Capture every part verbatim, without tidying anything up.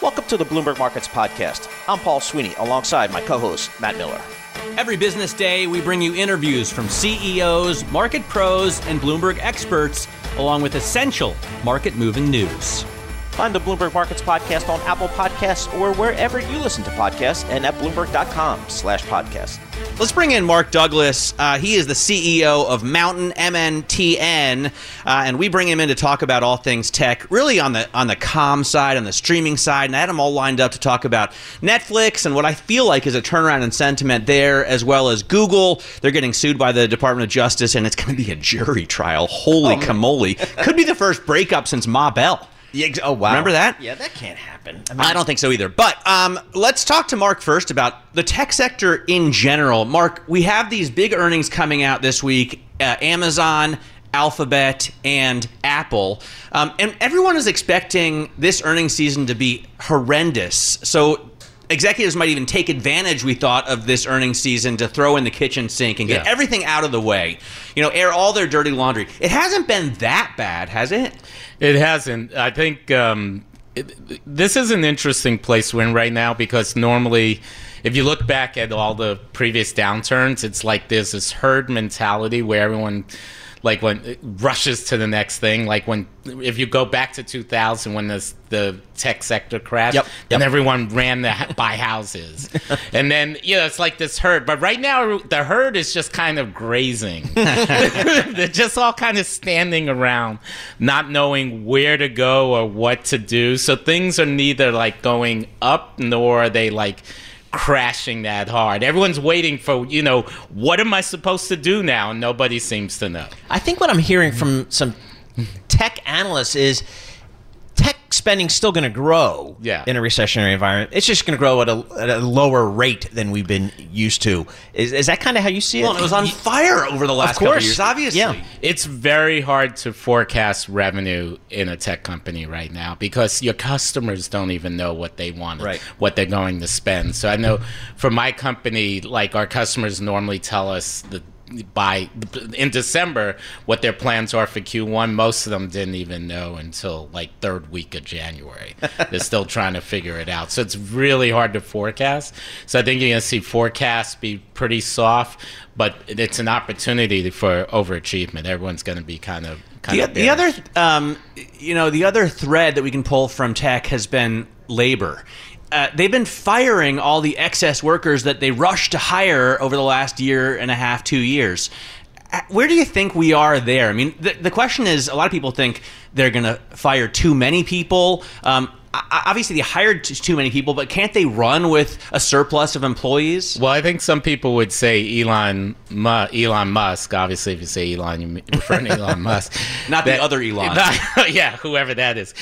Welcome to the Bloomberg Markets Podcast. I'm Paul Sweeney, alongside my co-host, Matt Miller. Every business day, we bring you interviews from C E Os, market pros, and Bloomberg experts, along with essential market-moving news. Find the Bloomberg Markets Podcast on Apple Podcasts or wherever you listen to podcasts and at bloomberg dot com slash podcast. Let's bring in Mark Douglas. Uh, he is the C E O of Mountain M N T N, uh, and we bring him in to talk about all things tech, really on the on the comm side, on the streaming side, and I had him all lined up to talk about Netflix and what I feel like is a turnaround in sentiment there, as well as Google. They're getting sued by the Department of Justice, and it's going to be a jury trial. Holy oh, camole. Could be the first breakup since Ma Bell. Yeah, oh, wow. Remember that? Yeah, that can't happen. I mean, I don't think so either. But um, let's talk to Mark first about the tech sector in general. Mark, we have these big earnings coming out this week, uh, Amazon, Alphabet, and Apple. Um, and everyone is expecting this earnings season to be horrendous. So executives might even take advantage, we thought, of this earnings season to throw in the kitchen sink and get yeah. everything out of the way. You know, air all their dirty laundry. It hasn't been that bad, has it? It hasn't. I think um, it, this is an interesting place we're in right now, because normally if you look back at all the previous downturns, it's like there's this herd mentality where everyone like when rushes to the next thing. Like when if you go back to two thousand when this, the tech sector crashed, yep, yep. and everyone ran to buy houses. And then, you know, it's like this herd. But right now, the herd is just kind of grazing. They're just all kind of standing around, not knowing where to go or what to do. So things are neither like going up nor are they like crashing that hard. Everyone's waiting for, you know, what am I supposed to do now? And nobody seems to know. I think what I'm hearing from some tech analysts is tech spending's still going to grow yeah. in a recessionary environment. It's just going to grow at a, at a lower rate than we've been used to. Is, is that kind of how you see it? Well, it was on fire over the last couple of years, obviously. Yeah. It's very hard to forecast revenue in a tech company right now because your customers don't even know what they want, right. what they're going to spend. So I know for my company, like our customers normally tell us the by in December what their plans are for Q one. Most of them didn't even know until like third week of January. They're still trying to figure it out. So it's really hard to forecast. So I think you're going to see forecasts be pretty soft, but it's an opportunity for overachievement. Everyone's going to be kind of kind the, of the other um, you know the other thread that we can pull from tech has been labor. Uh, they've been firing all the excess workers that they rushed to hire over the last year and a half, two years. Where do you think we are there? I mean, the, the question is, a lot of people think they're going to fire too many people. Um, obviously, they hired too many people, but can't they run with a surplus of employees? Well, I think some people would say Elon Elon Musk. Obviously, if you say Elon, you're referring to Elon Musk. Not that, the other Elon. Not, yeah, whoever that is.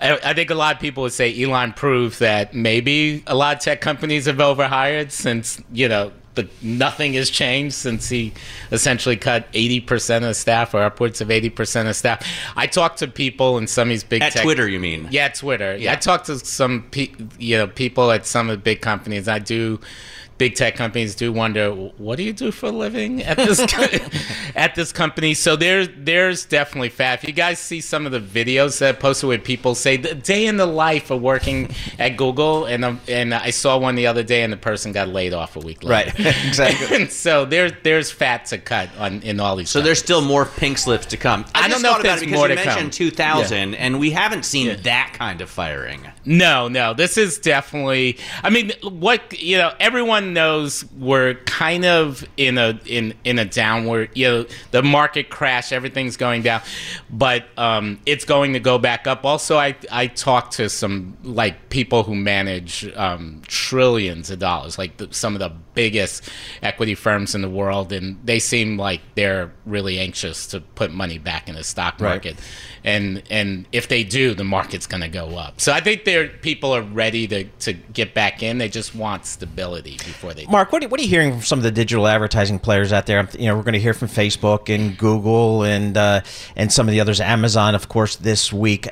I, I think a lot of people would say Elon proved that maybe a lot of tech companies have overhired since, you know, The, nothing has changed since he essentially cut eighty percent of staff, or upwards of eighty percent of staff. I talked to people in some of these big at tech... At Twitter, you mean? Yeah, Twitter. Yeah. I talked to some pe- you know, people at some of the big companies. I do... Big tech companies do wonder, what do you do for a living at this at this company? So there, there's definitely fat. If you guys see some of the videos that I posted where people say, the day in the life of working at Google, and um, and I saw one the other day, and the person got laid off a week later. Right, exactly. And so there, there's fat to cut on in all these So companies. There's still more pink slips to come. I, I don't know if there's more to come. Because you mentioned two thousand, yeah. and we haven't seen yeah. that kind of firing. No, no. This is definitely, I mean, what, you know, everyone everyone knows we're kind of in a in in a downward, you know, the market crash, everything's going down, but um, it's going to go back up. Also, I I talked to some like people who manage um, trillions of dollars, like the, some of the biggest equity firms in the world, and they seem like they're really anxious to put money back in the stock market, right. and and if they do, the market's going to go up. So I think they're people are ready to to get back in. They just want stability before they. Mark, what are, what are you hearing from some of the digital advertising players out there? I'm, you know, we're going to hear from Facebook and Google and uh, and some of the others, Amazon, of course, this week.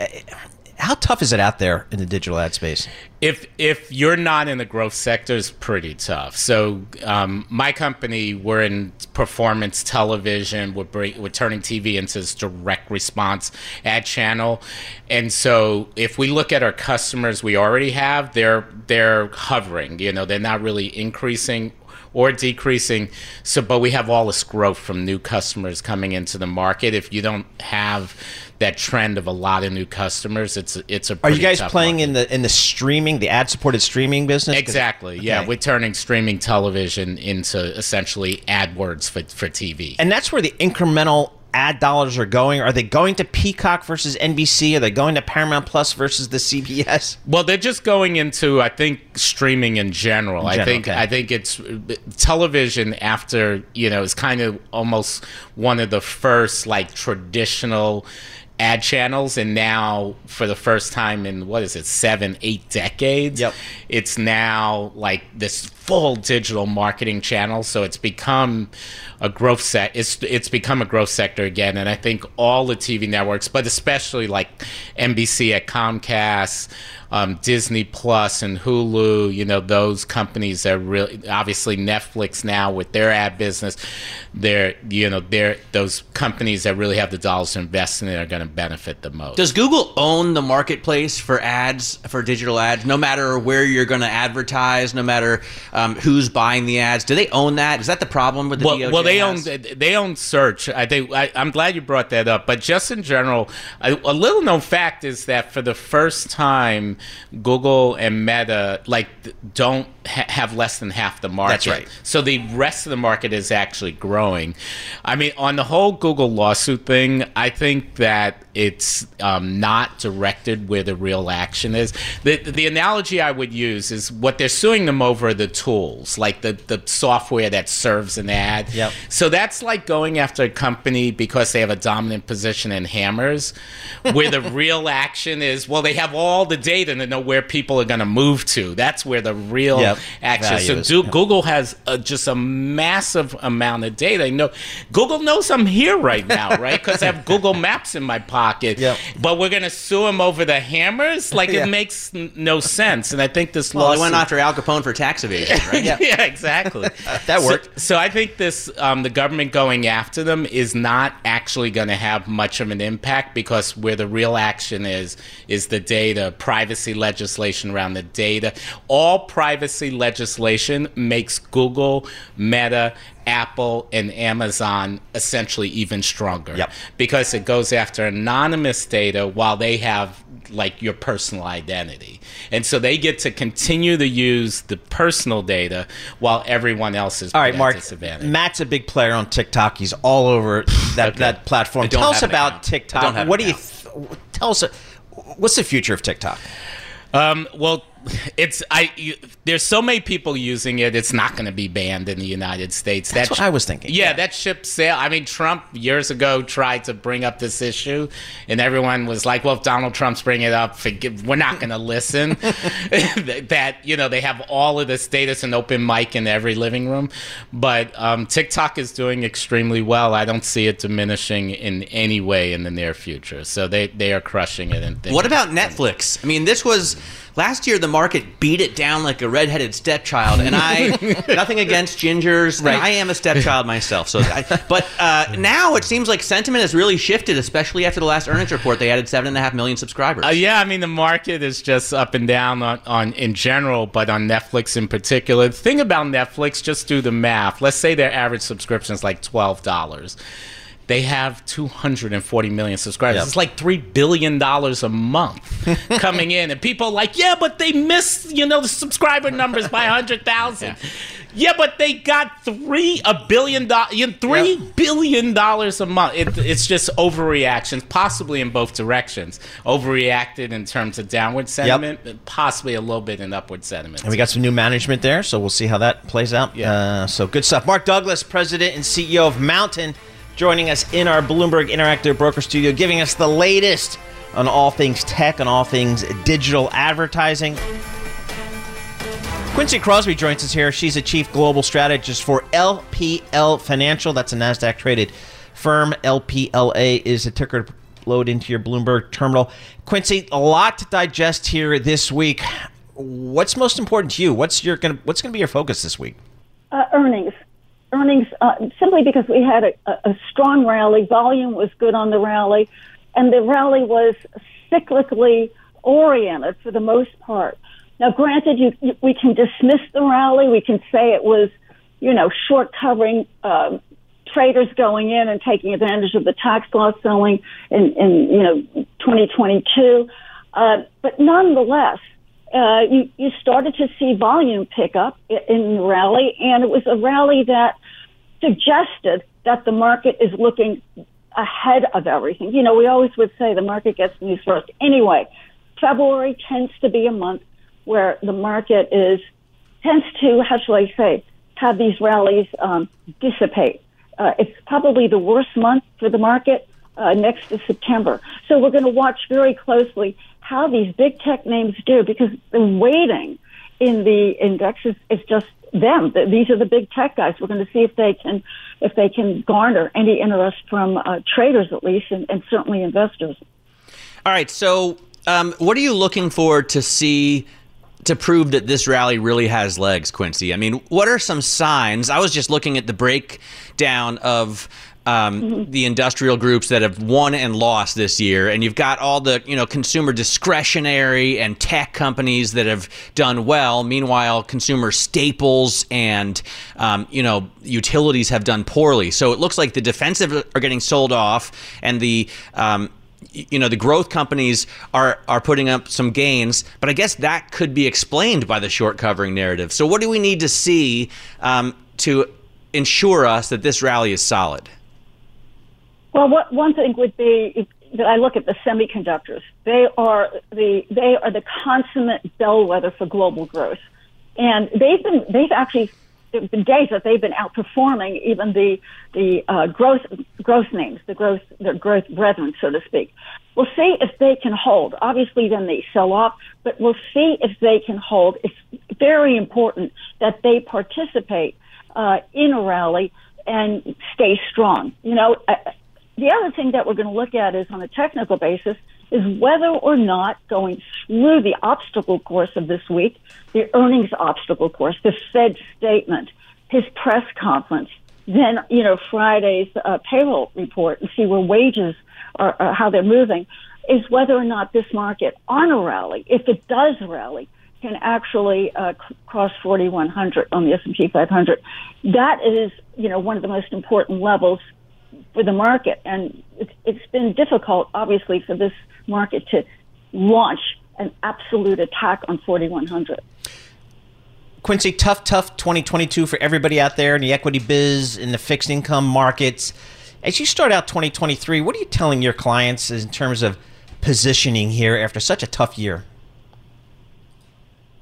How tough is it out there in the digital ad space? If if you're not in the growth sector, it's pretty tough. So um, my company, we're in performance television. We're, bring, we're turning T V into this direct response ad channel. And so if we look at our customers we already have, they're, they're hovering. You know, they're not really increasing or decreasing, so but we have all this growth from new customers coming into the market. If you don't have that trend of a lot of new customers, it's it's a. Are you guys playing market. in the in the streaming, the ad-supported streaming business? Exactly. Okay. Yeah, we're turning streaming television into essentially AdWords for for T V, and that's where the incremental ad dollars are going. Are they going to Peacock versus N B C? Are they going to Paramount Plus versus the C B S? Well, they're just going into, I think, streaming in general. In general I think okay. I think it's television after, you know, is kind of almost one of the first like traditional ad channels, and now for the first time in what is it seven eight decades yep. it's now like this full digital marketing channel, so it's become a growth set it's it's become a growth sector again. And I think all the T V networks, but especially like N B C at Comcast, um, Disney Plus and Hulu, you know, those companies are really, obviously Netflix now with their ad business, they're, you know, they're those companies that really have the dollars to invest in it are going to benefit the most. Does Google own the marketplace for ads, for digital ads, no matter where you're going to advertise, no matter um, who's buying the ads? Do they own that? Is that the problem with the well, D O J? Well, they ads? own they own search. I think I, I'm glad you brought that up. But just in general, a, a little known fact is that for the first time, Google and Meta like don't ha have less than half the market. That's right. So the rest of the market is actually growing. I mean, on the whole Google lawsuit thing, I think that. That it's um, not directed where the real action is. The, the analogy I would use is what they're suing them over are the tools, like the, the software that serves an ad. Yep. So that's like going after a company because they have a dominant position in hammers, where the real action is, well, they have all the data to know where people are going to move to. That's where the real yep. action is. So is, do, yep. Google has a, just a massive amount of data. You know, Google knows I'm here right now, right? Because I have Google Maps in my pocket, yep. but we're gonna sue him over the hammers? Like yeah. it makes n no sense. And I think this law. Well, they went after Al Capone for tax evasion, right? yeah. yeah, exactly. That worked. So, so I think this, um, the government going after them is not actually gonna have much of an impact, because where the real action is, is the data, privacy legislation around the data. All privacy legislation makes Google, Meta, Apple and Amazon essentially even stronger yep. because it goes after anonymous data while they have like your personal identity. And so they get to continue to use the personal data while everyone else is. All right, Mark, Matt's a big player on TikTok. He's all over that, okay. that platform. Tell us about TikTok. What do you th tell us? What's the future of TikTok? Um, well, it's I. You, there's so many people using it. It's not going to be banned in the United States. That's that what I was thinking. Yeah, yeah, that ship sailed. I mean, Trump years ago tried to bring up this issue, and everyone was like, "Well, if Donald Trump's bringing it up, forgive, we're not going to listen." That, you know, they have all of this data. It's an open mic in every living room. But um, TikTok is doing extremely well. I don't see it diminishing in any way in the near future. So they they are crushing it. And what about Netflix? I mean, this was. Last year, the market beat it down like a redheaded stepchild, and I, nothing against gingers, right. I am a stepchild myself. So, I, but uh, now it seems like sentiment has really shifted, especially after the last earnings report. They added seven and a half million subscribers. Uh, yeah, I mean the market is just up and down on, on in general, but on Netflix in particular. The thing about Netflix, just do the math. Let's say their average subscription is like twelve dollars. They have two hundred forty million subscribers. Yep. It's like three billion dollars a month coming in. And people are like, yeah, but they missed, you know, the subscriber numbers by one hundred thousand. Yeah. Yeah, but they got three a billion dollars, three yep. billion dollars a month. It, it's just overreactions, possibly in both directions. Overreacted in terms of downward sentiment, yep. possibly a little bit in upward sentiment. And we got some new management there, so we'll see how that plays out. Yep. Uh, so good stuff. Mark Douglas, president and C E O of M N T N, joining us in our Bloomberg Interactive Broker Studio, giving us the latest on all things tech and all things digital advertising. Quincy Crosby joins us here. She's a chief global strategist for L P L Financial. That's a NASDAQ-traded firm. L P L A is a ticker to load into your Bloomberg terminal. Quincy, a lot to digest here this week. What's most important to you? What's your gonna, what's going to be your focus this week? Uh, earnings. Earnings, uh, simply because we had a, a strong rally. Volume was good on the rally. And the rally was cyclically oriented for the most part. Now, granted, you, you, we can dismiss the rally. We can say it was, you know, short covering, um, traders going in and taking advantage of the tax loss selling in, in you know, twenty twenty-two. Uh, but nonetheless, uh, you, you started to see volume pick up in, in the rally, and it was a rally that suggested that the market is looking ahead of everything. You know, we always would say the market gets news first. Anyway, February tends to be a month where the market is tends to, how shall I say, have these rallies um, dissipate. Uh, it's probably the worst month for the market uh, next to September. So we're going to watch very closely how these big tech names do, because the weighting in the indexes is just them. These are the big tech guys. We're going to see if they can if they can garner any interest from uh, traders, at least, and, and certainly investors. All right. So um, what are you looking for to see to prove that this rally really has legs, Quincy? I mean, what are some signs? I was just looking at the breakdown of um, mm-hmm. the industrial groups that have won and lost this year, and you've got all the, you know, consumer discretionary and tech companies that have done well. Meanwhile, consumer staples and, um, you know, utilities have done poorly. So it looks like the defensive are getting sold off, and the um, you know, the growth companies are are putting up some gains, but I guess that could be explained by the short covering narrative. So what do we need to see um, to ensure us that this rally is solid? Well, what, one thing would be that I look at the semiconductors. They are the they are the consummate bellwether for global growth, and they've been they've actually there've been days that they've been outperforming even the the uh, growth growth names, the growth the growth brethren, so to speak. We'll see if they can hold. Obviously, then they sell off, but we'll see if they can hold. It's very important that they participate uh, in a rally and stay strong. You know, uh, the other thing that we're going to look at is on a technical basis is whether or not going through the obstacle course of this week, the earnings obstacle course, the Fed statement, his press conference, then, you know, Friday's uh, payroll report, and see where wages are, uh, how they're moving, is whether or not this market on a rally, if it does rally, can actually uh, cross forty-one hundred on the S and P five hundred. That is, you know, one of the most important levels for the market, and it's, it's been difficult, obviously, for this market to launch an absolute attack on forty-one hundred. Quincy, tough, tough twenty twenty-two for everybody out there in the equity biz, in the fixed income markets. As you start out twenty twenty-three, what are you telling your clients in terms of positioning here after such a tough year?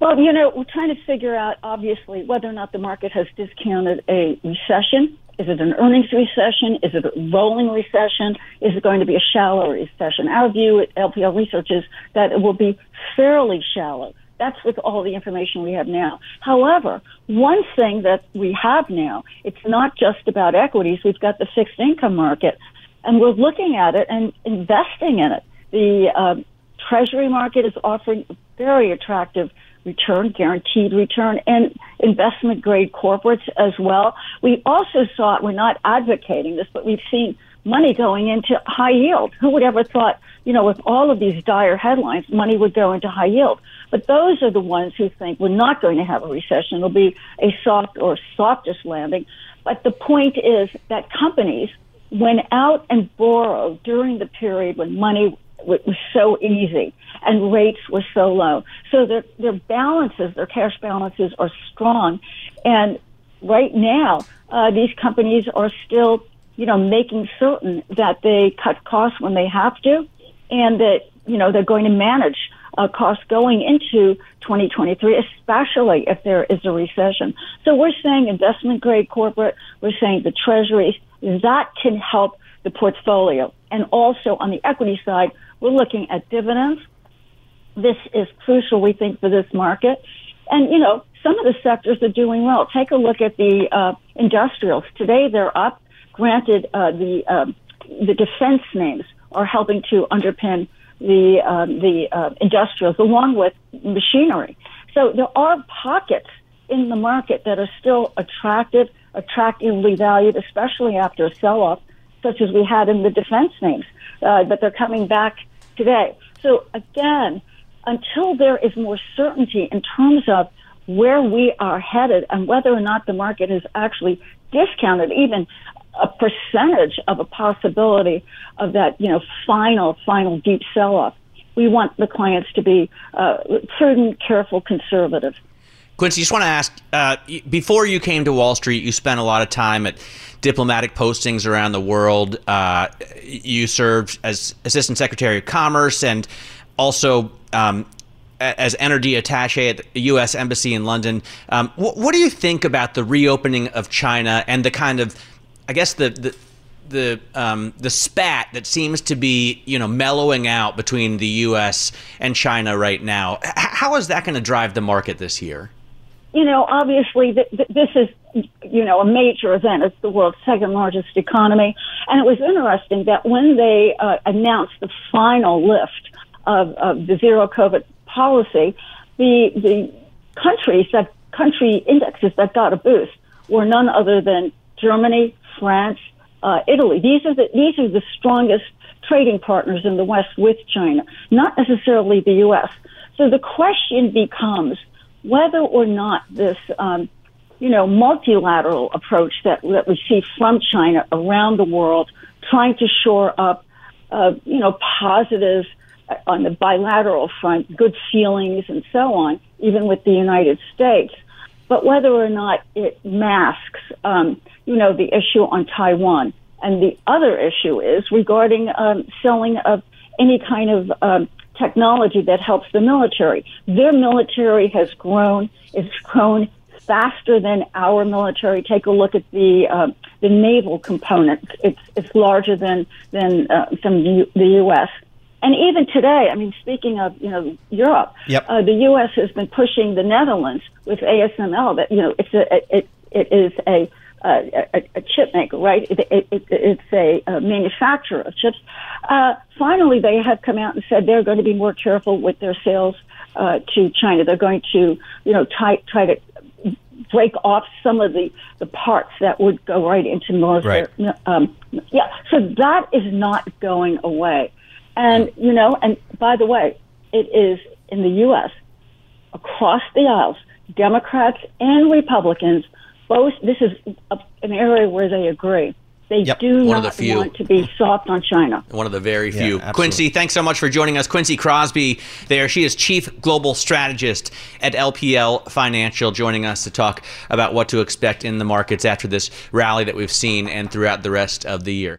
Well, you know, we're trying to figure out, obviously, whether or not the market has discounted a recession. Is it an earnings recession? Is it a rolling recession? Is it going to be a shallow recession? Our view at L P L Research is that it will be fairly shallow. That's with all the information we have now. However, one thing that we have now, it's not just about equities. We've got the fixed income market, and we're looking at it and investing in it. The uh, Treasury market is offering very attractive return, guaranteed return, and investment-grade corporates as well. We also saw, we're not advocating this, but we've seen money going into high yield. Who would ever thought, you know, with all of these dire headlines, money would go into high yield? But those are the ones who think we're not going to have a recession. It'll be a soft or softest landing. But the point is that companies went out and borrowed during the period when money it was so easy and rates were so low. So their, their balances, their cash balances are strong. And right now, uh, these companies are still, you know, making certain that they cut costs when they have to, and that, you know, they're going to manage uh, costs going into twenty twenty-three, especially if there is a recession. So we're saying investment-grade corporate, we're saying the treasuries, that can help the portfolio. And also on the equity side, we're looking at dividends. This is crucial, we think, for this market. And, you know, some of the sectors are doing well. Take a look at the uh, industrials. Today they're up. Granted, uh, the uh, the defense names are helping to underpin the uh, the uh, industrials, along with machinery. So there are pockets in the market that are still attractive, attractively valued, especially after a sell-off, such as we had in the defense names. Uh, but they're coming back today. So again, until there is more certainty in terms of where we are headed and whether or not the market has actually discounted even a percentage of a possibility of that, you know, final, final deep sell-off, we want the clients to be uh, certain, careful, conservative. Quincy, just want to ask, uh, before you came to Wall Street, you spent a lot of time at diplomatic postings around the world. Uh, you served as Assistant Secretary of Commerce and also um, as energy attaché at the U S Embassy in London. Um, wh what do you think about the reopening of China and the kind of, I guess, the the the, um, the spat that seems to be, you know, mellowing out between the U S and China right now? H how is that going to drive the market this year? You know, obviously, th th this is, you know, a major event. It's the world's second largest economy. And it was interesting that when they uh, announced the final lift of, of the zero COVID policy, the, the countries that country indexes that got a boost were none other than Germany, France, uh, Italy. These are the, these are the strongest trading partners in the West with China, not necessarily the U S. So the question becomes whether or not this, um, you know, multilateral approach that, that we see from China around the world, trying to shore up, uh, you know, positives on the bilateral front, good feelings and so on, even with the United States, but whether or not it masks, um, you know, the issue on Taiwan. And the other issue is regarding um, selling of any kind of um, technology that helps the military. Their military has grown, it's grown faster than our military. Take a look at the uh, the naval component. It's it's larger than than uh, from the U S And even today, I mean, speaking of, you know, Europe, yep. uh, the U S has been pushing the Netherlands with A S M L. That, you know, it's a it it is a Uh, a, a chip maker, right? It, it, it, it's a, a manufacturer of chips. Uh, finally, they have come out and said they're going to be more careful with their sales uh, to China. They're going to, you know, try, try to break off some of the, the parts that would go right into military. Right. Um, yeah, so that is not going away. And, you know, and by the way, it is in the U S, across the aisles, Democrats and Republicans, both, this is an area where they agree. They yep. do One not want to be soft on China. One of the very few. Yeah, Quincy, thanks so much for joining us. Quincy Crosby there. She is Chief Global Strategist at L P L Financial, joining us to talk about what to expect in the markets after this rally that we've seen and throughout the rest of the year.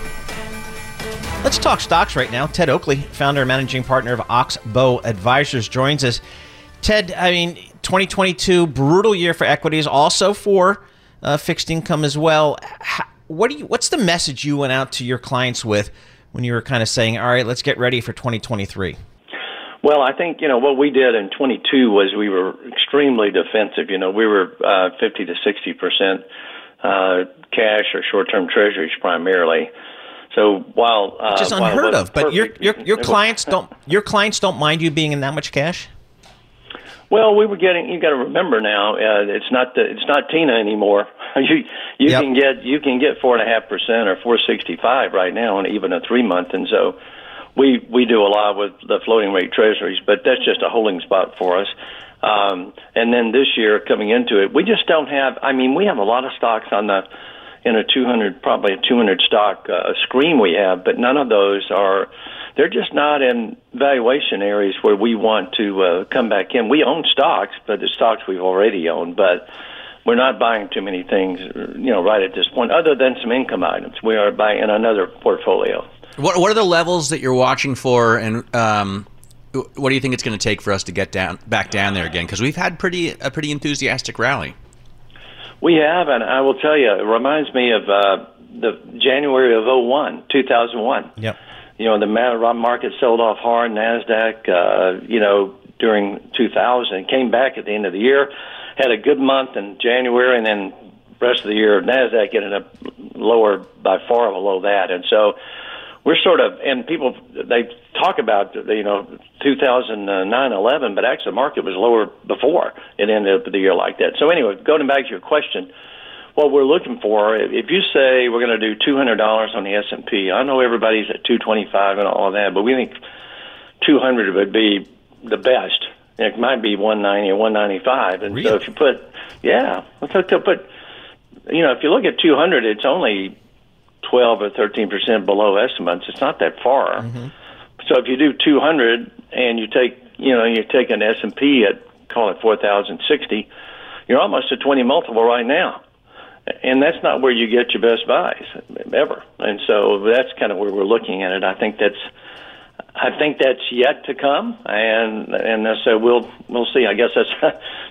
Let's talk stocks right now. Ted Oakley, founder and managing partner of Oxbow Advisors, joins us. Ted, I mean, twenty twenty-two, brutal year for equities, also for uh, fixed income as well. How, what do you? What's the message you went out to your clients with when you were kind of saying, all right, let's get ready for twenty twenty-three? Well, I think, you know, what we did in twenty-two was we were extremely defensive. You know, we were uh, fifty to sixty percent uh, cash or short-term treasuries primarily. So while uh, which is unheard of, but your your your clients don't your clients don't mind you being in that much cash. Well, we were getting. You got to remember now, uh, it's not the, it's not Tina anymore. you you yep. can get you can get four and a half percent or four sixty five right now on even a three month, and so we we do a lot with the floating rate treasuries, but that's just a holding spot for us. Um, and then this year coming into it, we just don't have. I mean, we have a lot of stocks on the. In a two hundred, probably a two hundred stock uh, screen we have, but none of those are, they're just not in valuation areas where we want to uh, come back in. We own stocks, but the stocks we've already owned, but we're not buying too many things, you know, right at this point, other than some income items. We are buying in another portfolio. What, what are the levels that you're watching for, and um, what do you think it's going to take for us to get down back down there again? Because we've had pretty a pretty enthusiastic rally. We have, and I will tell you, it reminds me of uh, the January of oh one, two thousand one. Yep. You know, the market sold off hard, NASDAQ, uh, you know, during two thousand, came back at the end of the year, had a good month in January, and then the rest of the year, NASDAQ ended up lower by far below that. And so we're sort of, and people, they talk about, you know, two thousand nine, eleven, but actually the market was lower before it ended up the year like that. So anyway, going back to your question, what we're looking for, if you say we're going to do two hundred dollars on the S and P, I know everybody's at two twenty-five and all of that, but we think two hundred would be the best. It might be one ninety or one ninety-five. And really? So if you put, yeah, let's put, you know, if you look at two hundred, it's only twelve or thirteen percent below estimates. It's not that far. Mm-hmm. So if you do two hundred and you take, you know, you take an S and P at, call it four thousand sixty, you're almost a twenty multiple right now. And that's not where you get your best buys ever. And so that's kind of where we're looking at it. I think that's, I think that's yet to come. And, and so we'll, we'll see. I guess that's,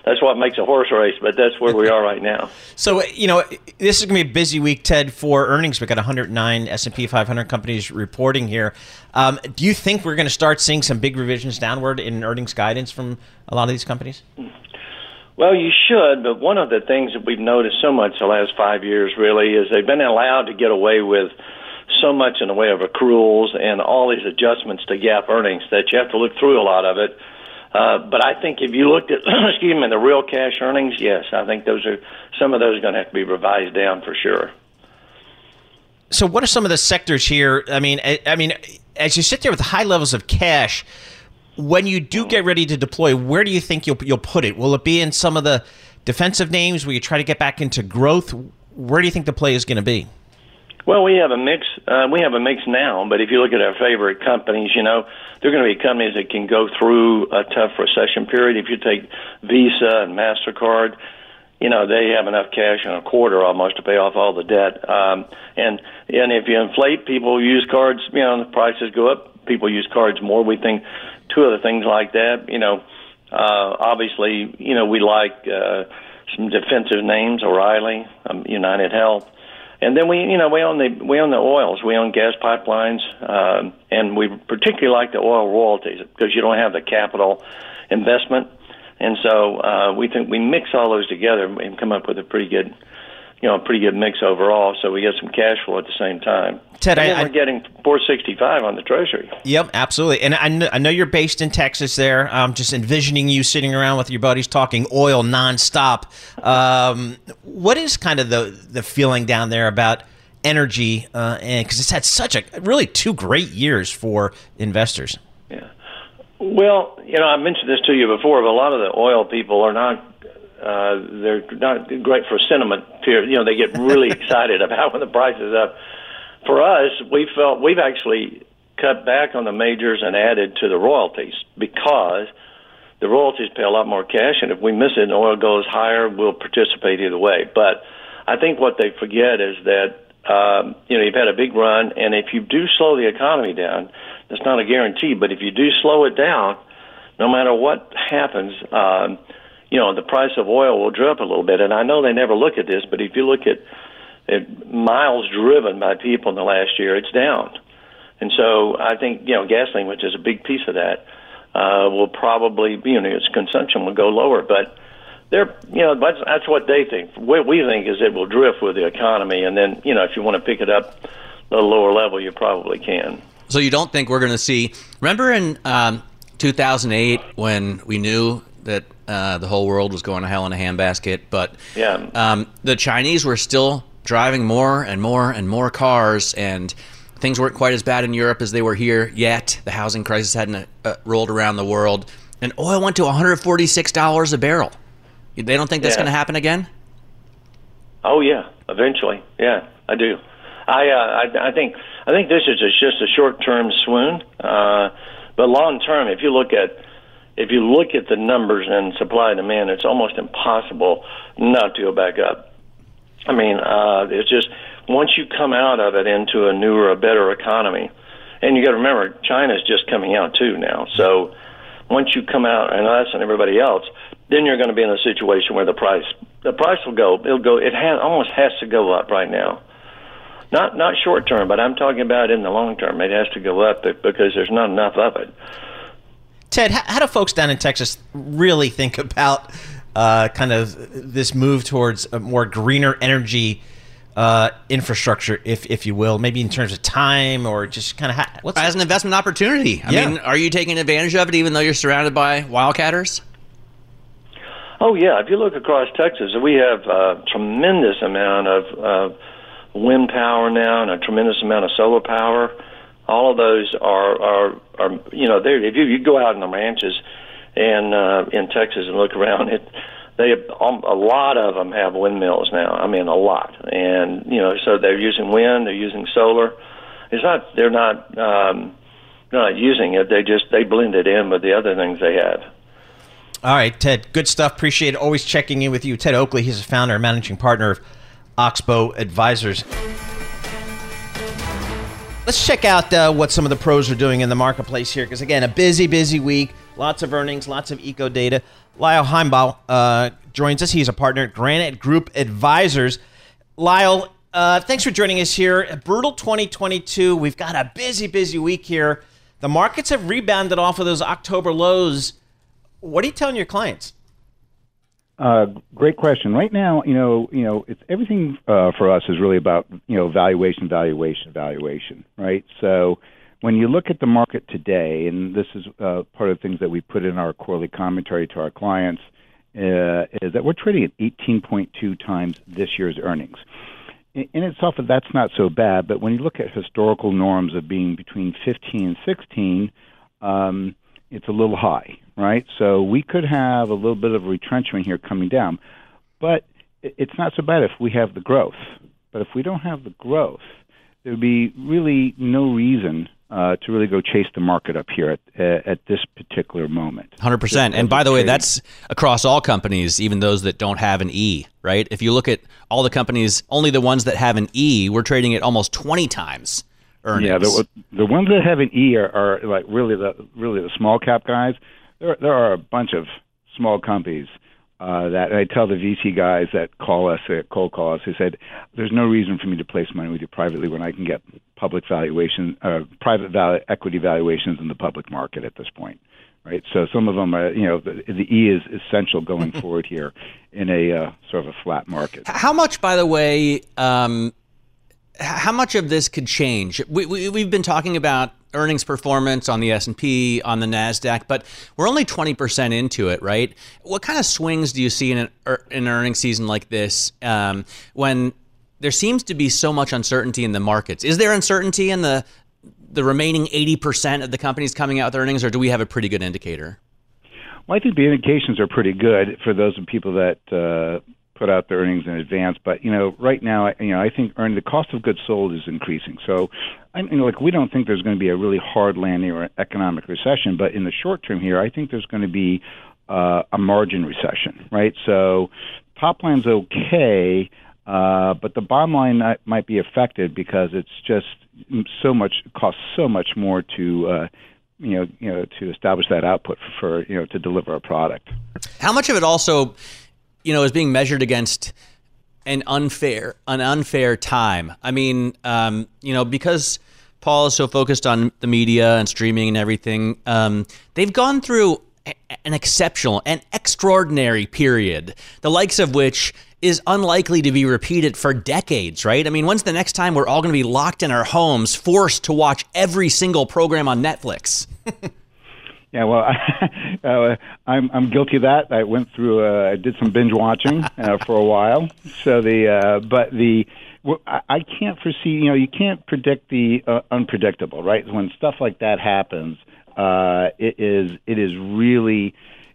that's what makes a horse race, but that's where we are right now. So, you know, this is going to be a busy week, Ted, for earnings. We've got one hundred nine S and P five hundred companies reporting here. Um, do you think we're going to start seeing some big revisions downward in earnings guidance from a lot of these companies? Well, you should, but one of the things that we've noticed so much the last five years really is they've been allowed to get away with so much in the way of accruals and all these adjustments to GAAP earnings that you have to look through a lot of it. Uh, but I think if you looked at, excuse me, the real cash earnings, yes, I think those are some of those are going to have to be revised down for sure. So, what are some of the sectors here? I mean, I, I mean, as you sit there with high levels of cash, when you do get ready to deploy, where do you think you'll you'll put it? Will it be in some of the defensive names where you try to get back into growth? Where do you think the play is going to be? Well, we have a mix. Uh, we have a mix now, but if you look at our favorite companies, you know, they're going to be companies that can go through a tough recession period. If you take Visa and MasterCard, you know, they have enough cash in a quarter almost to pay off all the debt. Um, and and if you inflate, people use cards, you know, the prices go up. People use cards more. We think two other things like that. You know, uh, obviously, you know, we like uh, some defensive names, O'Reilly, um, UnitedHealth. And then we, you know, we own the we own the oils, we own gas pipelines, um, and we particularly like the oil royalties because you don't have the capital investment, and so uh, we think we mix all those together and come up with a pretty good you know, a pretty good mix overall, so we get some cash flow at the same time. Ted, and I, we're I, getting four sixty-five on the Treasury. Yep, absolutely. And I, kn- I know you're based in Texas there. I'm just envisioning you sitting around with your buddies talking oil nonstop. Um, what is kind of the, the feeling down there about energy? Uh, and because it's had such a, really two great years for investors. Yeah. Well, you know, I mentioned this to you before, but a lot of the oil people are not Uh, they're not great for sentiment period. You know, they get really excited about when the price is up. For us, we felt we've actually cut back on the majors and added to the royalties because the royalties pay a lot more cash, and if we miss it and oil goes higher, we'll participate either way. But I think what they forget is that, um, you know, you've had a big run, and if you do slow the economy down, that's not a guarantee, but if you do slow it down, no matter what happens, um, you know, the price of oil will drop a little bit. And I know they never look at this, but if you look at, at miles driven by people in the last year, it's down. And so I think, you know, gasoline, which is a big piece of that, uh, will probably, you know, its consumption will go lower. But they're, you know, that's, that's what they think. What we think is it will drift with the economy. And then, you know, if you want to pick it up at a lower level, you probably can. So you don't think we're going to see, remember in um, two thousand eight when we knew that uh, the whole world was going to hell in a handbasket, but yeah. um, the Chinese were still driving more and more and more cars, and things weren't quite as bad in Europe as they were here yet. The housing crisis hadn't uh, rolled around the world, and oil went to one hundred forty-six dollars a barrel. They don't think that's yeah. going to happen again? Oh yeah, eventually. Yeah, I do. I uh, I, I think I think this is just a short-term swoon, uh, but long-term, if you look at If you look at the numbers and supply and demand, it's almost impossible not to go back up. I mean, uh, it's just once you come out of it into a newer, a better economy, and you got to remember, China's just coming out too now. So once you come out, and us and everybody else, then you're going to be in a situation where the price, the price will go. It'll go. It has, almost has to go up right now. Not not short term, but I'm talking about in the long term. It has to go up because there's not enough of it. Ted, how do folks down in Texas really think about uh, kind of this move towards a more greener energy uh, infrastructure, if if you will, maybe in terms of time or just kind of how, what's as it? An investment opportunity? I yeah. mean, are you taking advantage of it even though you're surrounded by wildcatters? Oh, yeah. If you look across Texas, we have a tremendous amount of uh, wind power now and a tremendous amount of solar power. All of those are, are, are you know, if you, you go out in the ranches and uh, in Texas and look around, it, they um, a lot of them have windmills now. I mean, a lot, and you know, so they're using wind, they're using solar. It's not they're not um, not using it. They just they blend it in with the other things they have. All right, Ted, good stuff. Appreciate it. Always checking in with you, Ted Oakley. He's a founder and managing partner of Oxbow Advisors. Let's check out uh, what some of the pros are doing in the marketplace here, because, again, a busy, busy week, lots of earnings, lots of eco data. Lyle Himebaugh uh, joins us. He's a partner at Granite Group Advisors. Lyle, uh, thanks for joining us here. A brutal twenty twenty-two. We've got a busy, busy week here. The markets have rebounded off of those October lows. What are you telling your clients? Uh, great question. Right now, you know, you know, it's everything uh, for us is really about, you know, valuation, valuation, valuation, right? So when you look at the market today, and this is uh, part of the things that we put in our quarterly commentary to our clients, uh, is that we're trading at eighteen point two times this year's earnings. In, in itself, that's not so bad, but when you look at historical norms of being between fifteen and sixteen, um, it's a little high, right? So we could have a little bit of retrenchment here coming down, but it's not so bad if we have the growth. But if we don't have the growth, there would be really no reason uh, to really go chase the market up here at at this particular moment. one hundred percent. And by the way, that's across all companies, even those that don't have an E, right? If you look at all the companies, only the ones that have an E, we're trading at almost twenty times earnings. Yeah, the, the ones that have an E are, are like really the really the small cap guys. There, there are a bunch of small companies uh, that I tell the V C guys that call us, that cold call us, who said, "There's no reason for me to place money with you privately when I can get public valuation, uh, private value, equity valuations in the public market at this point." right? So some of them are, you know, the, the E is essential going forward here in a uh, sort of a flat market. How much, by the way, um, how much of this could change? We, we, we've been talking about earnings performance on the S and P, on the NASDAQ, but we're only twenty percent into it, right? What kind of swings do you see in an, er, an earnings season like this um, when there seems to be so much uncertainty in the markets? Is there uncertainty in the the remaining eighty percent of the companies coming out with earnings, or do we have a pretty good indicator? Well, I think the indications are pretty good for those people that uh, put out their earnings in advance. But, you know, right now, you know, I think earning, the cost of goods sold is increasing. So, I mean, like, we don't think there's going to be a really hard landing or an economic recession. But in the short term here, I think there's going to be uh, a margin recession, right? So top line's okay, uh, but the bottom line might be affected because it's just so much, costs so much more to, uh, you know, you know, to establish that output for, you know, to deliver a product. How much of it also, you know, is being measured against an unfair, an unfair time? I mean, um, you know, because Paul is so focused on the media and streaming and everything, um, they've gone through an exceptional, an extraordinary period, the likes of which is unlikely to be repeated for decades, right? I mean, when's the next time we're all going to be locked in our homes, forced to watch every single program on Netflix? Yeah, well, I, uh, I'm I'm guilty of that. I went through, uh, I did some binge watching uh, for a while. So the, uh, but the, I can't foresee. You know, you can't predict the uh, unpredictable, right? When stuff like that happens, uh, it is it is really.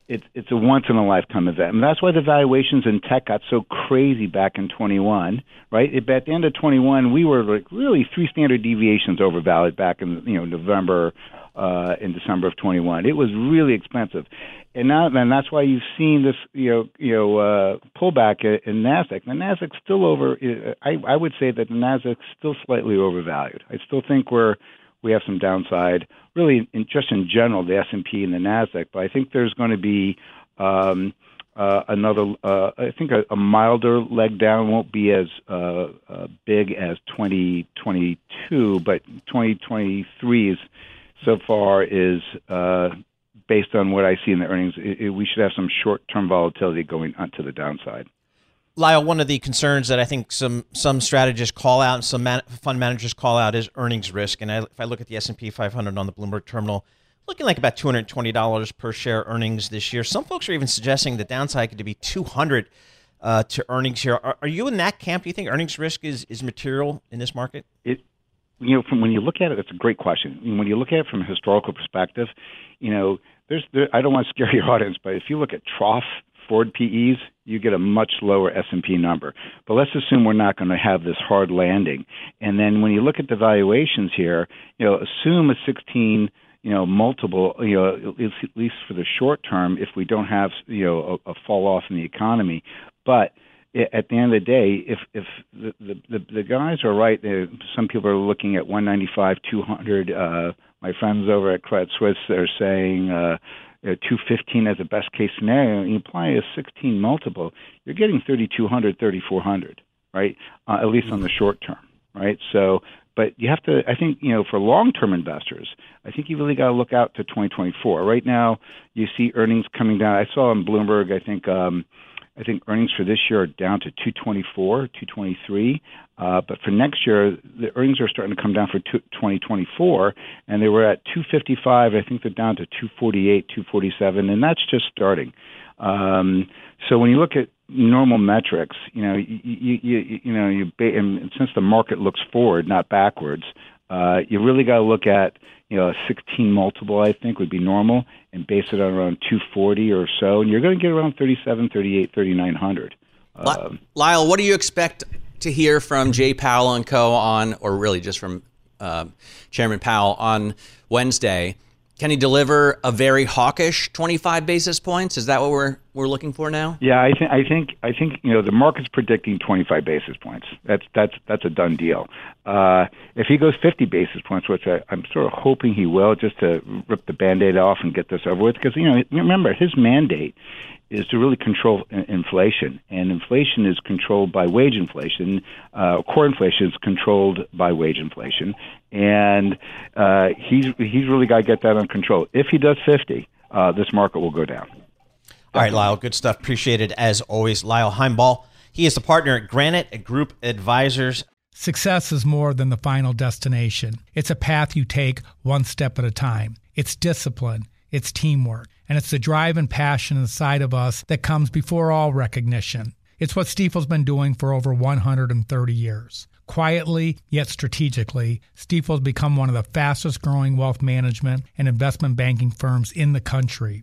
It's it's a once in a lifetime event, and that's why the valuations in tech got so crazy back in twenty-one, right? If at the end of twenty-one, we were like really three standard deviations overvalued back in you know November, uh, in December of twenty-one. It was really expensive, and now and that's why you've seen this you know you know uh, pullback in NASDAQ. The NASDAQ's still over. I I would say that the NASDAQ's still slightly overvalued. I still think we're we have some downside. Really, in, just in general, the S and P and the NASDAQ, but I think there's going to be um, uh, another, uh, I think a, a milder leg down. Won't be as uh, uh, big as twenty twenty-two, but twenty twenty-three is, so far is, uh, based on what I see in the earnings, it, it, we should have some short-term volatility going onto the downside. Lyle, one of the concerns that I think some some strategists call out and some man, fund managers call out is earnings risk. And I, if I look at the S and P five hundred on the Bloomberg terminal, looking like about two hundred twenty dollars per share earnings this year. Some folks are even suggesting the downside could be two hundred uh, to earnings here. Are, are you in that camp? Do you think earnings risk is, is material in this market? It, you know, from when you look at it, that's a great question. When you look at it from a historical perspective, you know, there's there, I don't want to scare your audience, but if you look at trough Ford P Es, you get a much lower S and P number. But let's assume we're not going to have this hard landing. And then when you look at the valuations here, you know, assume a sixteen, you know, multiple, you know, at least for the short term, if we don't have, you know, a, a fall off in the economy. But at the end of the day, if if the the, the guys are right, some people are looking at one ninety-five, two hundred. Uh, my friends over at Credit Suisse are saying, Uh, Uh, two fifteen as a best case scenario, and you apply a sixteen multiple, you're getting thirty-two hundred, thirty-four hundred, right? Uh, at least on the short term, right? So, but you have to, I think, you know, for long-term investors, I think you really got to look out to twenty twenty-four. Right now, you see earnings coming down. I saw on Bloomberg, I think, um, I think earnings for this year are down to two twenty-four, two twenty-three. Uh, but for next year, the earnings are starting to come down for twenty twenty-four, and they were at two fifty-five. I think they're down to two forty-eight, two forty-seven, and that's just starting. Um, so when you look at normal metrics, you know, you, you, you, you know, you and since the market looks forward, not backwards, uh, you really got to look at, you know, a sixteen multiple, I think, would be normal, and base it on around two forty or so, and you're going to get around thirty-seven, thirty-eight, thirty-nine hundred. Um, Lyle, what do you expect to hear from Jay Powell and co on, or really just from uh, Chairman Powell on Wednesday? Can he deliver a very hawkish twenty-five basis points? Is that what we're we're looking for now? Yeah, I think I think I think you know the market's predicting twenty-five basis points. That's that's that's a done deal. Uh, if he goes fifty basis points, which I, I'm sort of hoping he will, just to rip the Band-Aid off and get this over with, because you know remember his mandate is to really control inflation, and inflation is controlled by wage inflation. Uh, core inflation is controlled by wage inflation, and uh, he's he's really got to get that under control. If he does fifty, uh, this market will go down. Definitely. All right, Lyle, good stuff. Appreciated as always. Lyle Himebaugh, he is the partner at Granite Group Advisors. Success is more than the final destination. It's a path you take one step at a time. It's discipline. It's teamwork. And it's the drive and passion inside of us that comes before all recognition. It's what Stifel's been doing for over one hundred thirty years. Quietly, yet strategically, Stifel's become one of the fastest-growing wealth management and investment banking firms in the country.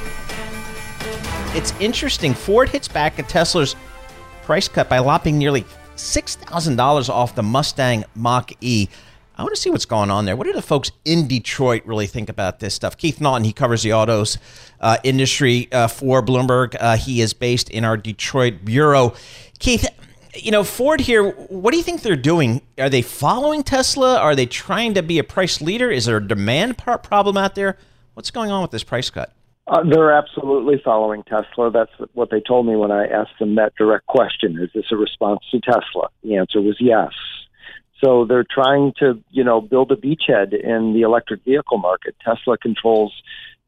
It's interesting. Ford hits back at Tesla's price cut by lopping nearly six thousand dollars off the Mustang Mach-E. I want to see what's going on there. What do the folks in Detroit really think about this stuff? Keith Naughton, he covers the autos uh, industry uh, for Bloomberg. Uh, he is based in our Detroit bureau. Keith, you know, Ford here, what do you think they're doing? Are they following Tesla? Are they trying to be a price leader? Is there a demand part problem out there? What's going on with this price cut? Uh, they're absolutely following Tesla. That's what they told me when I asked them that direct question. Is this a response to Tesla? The answer was yes. So they're trying to, you know, build a beachhead in the electric vehicle market. Tesla controls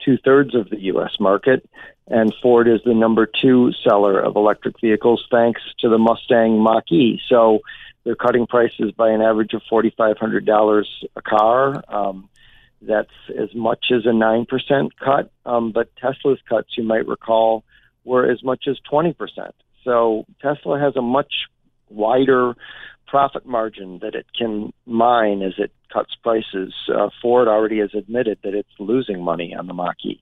two-thirds of the U S market, and Ford is the number two seller of electric vehicles thanks to the Mustang Mach-E. So they're cutting prices by an average of four thousand five hundred dollars a car. Um That's as much as a nine percent cut, um, but Tesla's cuts, you might recall, were as much as twenty percent. So Tesla has a much wider profit margin that it can mine as it cuts prices. Uh, Ford already has admitted that it's losing money on the Mach-E.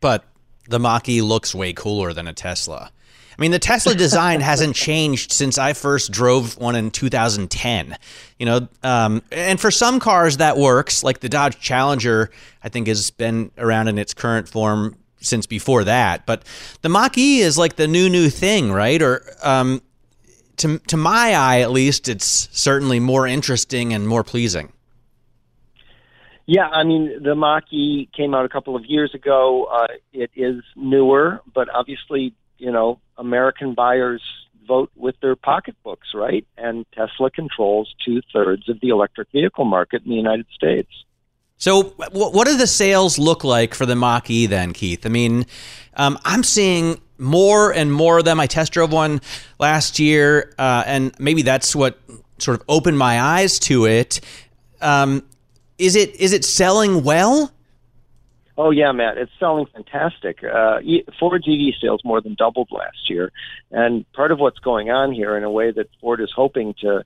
But the Mach-E looks way cooler than a Tesla. I mean, the Tesla design hasn't changed since I first drove one in two thousand ten, you know, um, and for some cars that works, like the Dodge Challenger, I think has been around in its current form since before that. But the Mach-E is like the new, new thing, right? Or um, to, to my eye, at least, it's certainly more interesting and more pleasing. Yeah, I mean, the Mach-E came out a couple of years ago. Uh, it is newer, but obviously, you know, American buyers vote with their pocketbooks, right? And Tesla controls two-thirds of the electric vehicle market in the United States. So what do the sales look like for the Mach-E then, Keith? I mean, um, I'm seeing more and more of them. I test drove one last year, uh, and maybe that's what sort of opened my eyes to it. Um, is it is it selling well? Oh, yeah, Matt, it's selling fantastic. Uh, Ford's E V sales more than doubled last year. And part of what's going on here in a way that Ford is hoping to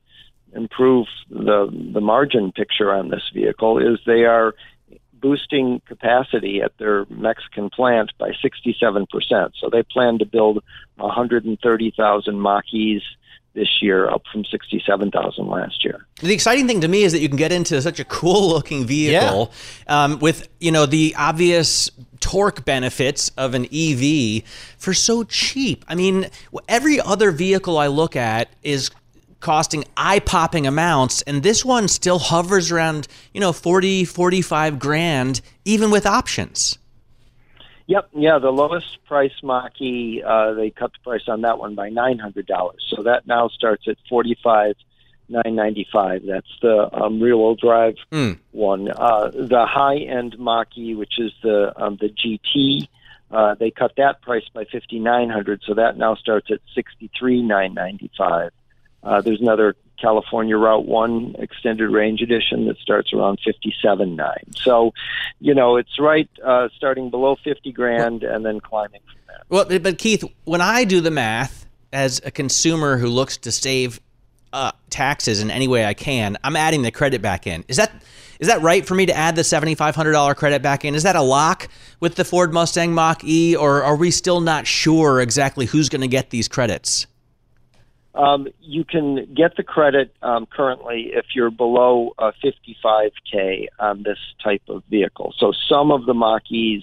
improve the, the margin picture on this vehicle is they are boosting capacity at their Mexican plant by sixty-seven percent. So they plan to build one hundred thirty thousand Mach-Es this year, up from sixty-seven thousand last year. The exciting thing to me is that you can get into such a cool-looking vehicle yeah. um, with, you know, the obvious torque benefits of an E V for so cheap. I mean, every other vehicle I look at is costing eye-popping amounts, and this one still hovers around, you know, forty, forty-five grand, even with options. Yep, yeah, the lowest price Mach-E, uh, they cut the price on that one by nine hundred dollars. So that now starts at forty-five nine ninety-five. That's the um, rear-wheel drive mm. one. Uh, the high-end Mach-E, which is the um, the G T, uh, they cut that price by fifty-nine hundred dollars, so that now starts at sixty-three thousand nine hundred ninety-five dollars. Uh, there's another California Route One Extended Range Edition that starts around fifty-seven nine. So, you know, it's right uh, starting below fifty grand and then climbing from there. Well, but Keith, when I do the math as a consumer who looks to save uh, taxes in any way I can, I'm adding the credit back in. Is that is that right for me to add the seventy-five hundred dollars credit back in? Is that a lock with the Ford Mustang Mach-E, or are we still not sure exactly who's going to get these credits? Um, you can get the credit um, currently if you're below uh, fifty-five K on this type of vehicle. So some of the Mach-E's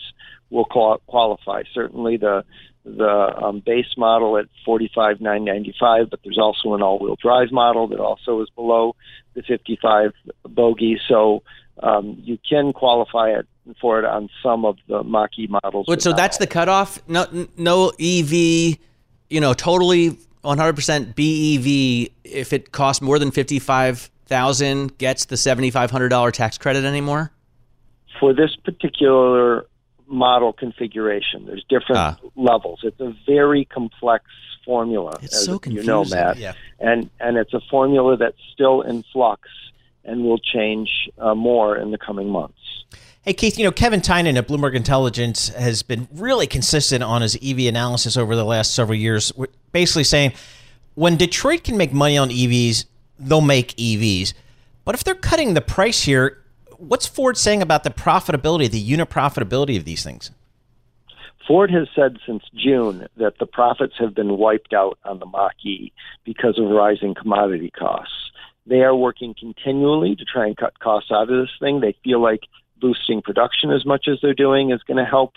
will qual- qualify. Certainly the the um, base model at forty-five thousand nine hundred ninety-five dollars, but there's also an all-wheel drive model that also is below the fifty-five bogey. So um, you can qualify it for it on some of the Mach-E models. Wait, so that's the cutoff? No, no E V, you know, totally one hundred percent B E V, if it costs more than fifty-five thousand dollars, gets the seventy-five hundred dollars tax credit anymore? For this particular model configuration, there's different uh, levels. It's a very complex formula. It's as so confusing. You know, Matt. Yeah. And, and it's a formula that's still in flux and will change uh, more in the coming months. Hey, Keith, you know, Kevin Tynan at Bloomberg Intelligence has been really consistent on his E V analysis over the last several years, basically saying when Detroit can make money on E Vs, they'll make E Vs. But if they're cutting the price here, what's Ford saying about the profitability, the unit profitability of these things? Ford has said since June that the profits have been wiped out on the Mach-E because of rising commodity costs. They are working continually to try and cut costs out of this thing. They feel like boosting production as much as they're doing is going to help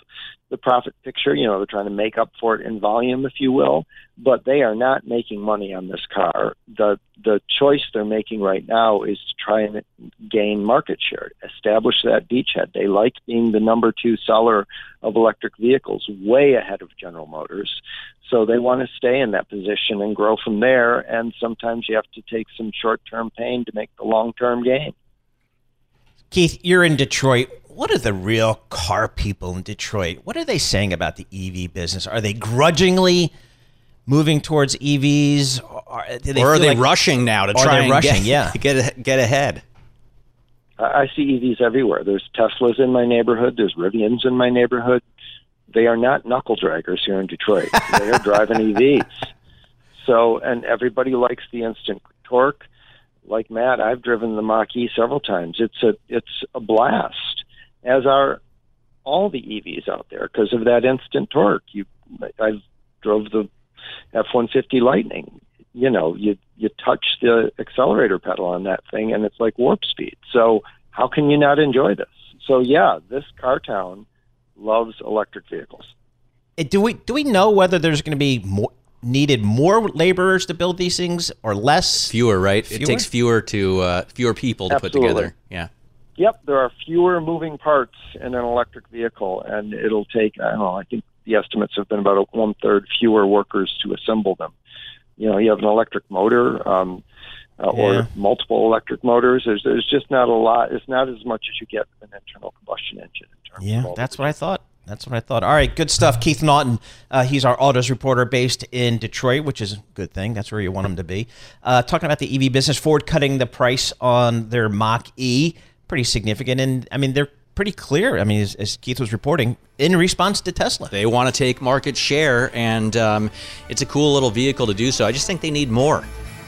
the profit picture. You know, they're trying to make up for it in volume, if you will, but they are not making money on this car. The the choice they're making right now is to try and gain market share, establish that beachhead. They like being the number two seller of electric vehicles, way ahead of General Motors. So they want to stay in that position and grow from there. And sometimes you have to take some short-term pain to make the long-term gain. Keith, you're in Detroit. What are the real car people in Detroit? What are they saying about the E V business? Are they grudgingly moving towards E Vs? Or, do they or are they like, rushing now to try and rushing, get, yeah. get, get ahead? I see E Vs everywhere. There's Teslas in my neighborhood. There's Rivians in my neighborhood. They are not knuckle draggers here in Detroit. They are driving E Vs. So, and everybody likes the instant torque. Like Matt, I've driven the Mach-E several times. It's a it's a blast, as are all the E Vs out there because of that instant torque. You, I drove the F one fifty Lightning. You know, you you touch the accelerator pedal on that thing, and it's like warp speed. So how can you not enjoy this? So yeah, this car town loves electric vehicles. Do we do we know whether there's going to be more? Needed more laborers to build these things or less? Fewer, right? Fewer? It takes fewer to uh, fewer people to Absolutely. Put together. Yeah. Yep, there are fewer moving parts in an electric vehicle, and it'll take, I don't know, I think the estimates have been about one-third fewer workers to assemble them. You know, you have an electric motor um, uh, yeah. or multiple electric motors. There's, there's just not a lot. It's not as much as you get with an internal combustion engine. In terms yeah, of that's what I thought. That's what I thought. All right, good stuff. Keith Naughton, uh, he's our autos reporter based in Detroit, which is a good thing. That's where you want him to be. Uh, talking about the E V business, Ford cutting the price on their Mach-E, pretty significant. And, I mean, they're pretty clear, I mean, as, as Keith was reporting, in response to Tesla. They want to take market share, and um, it's a cool little vehicle to do so. I just think they need more.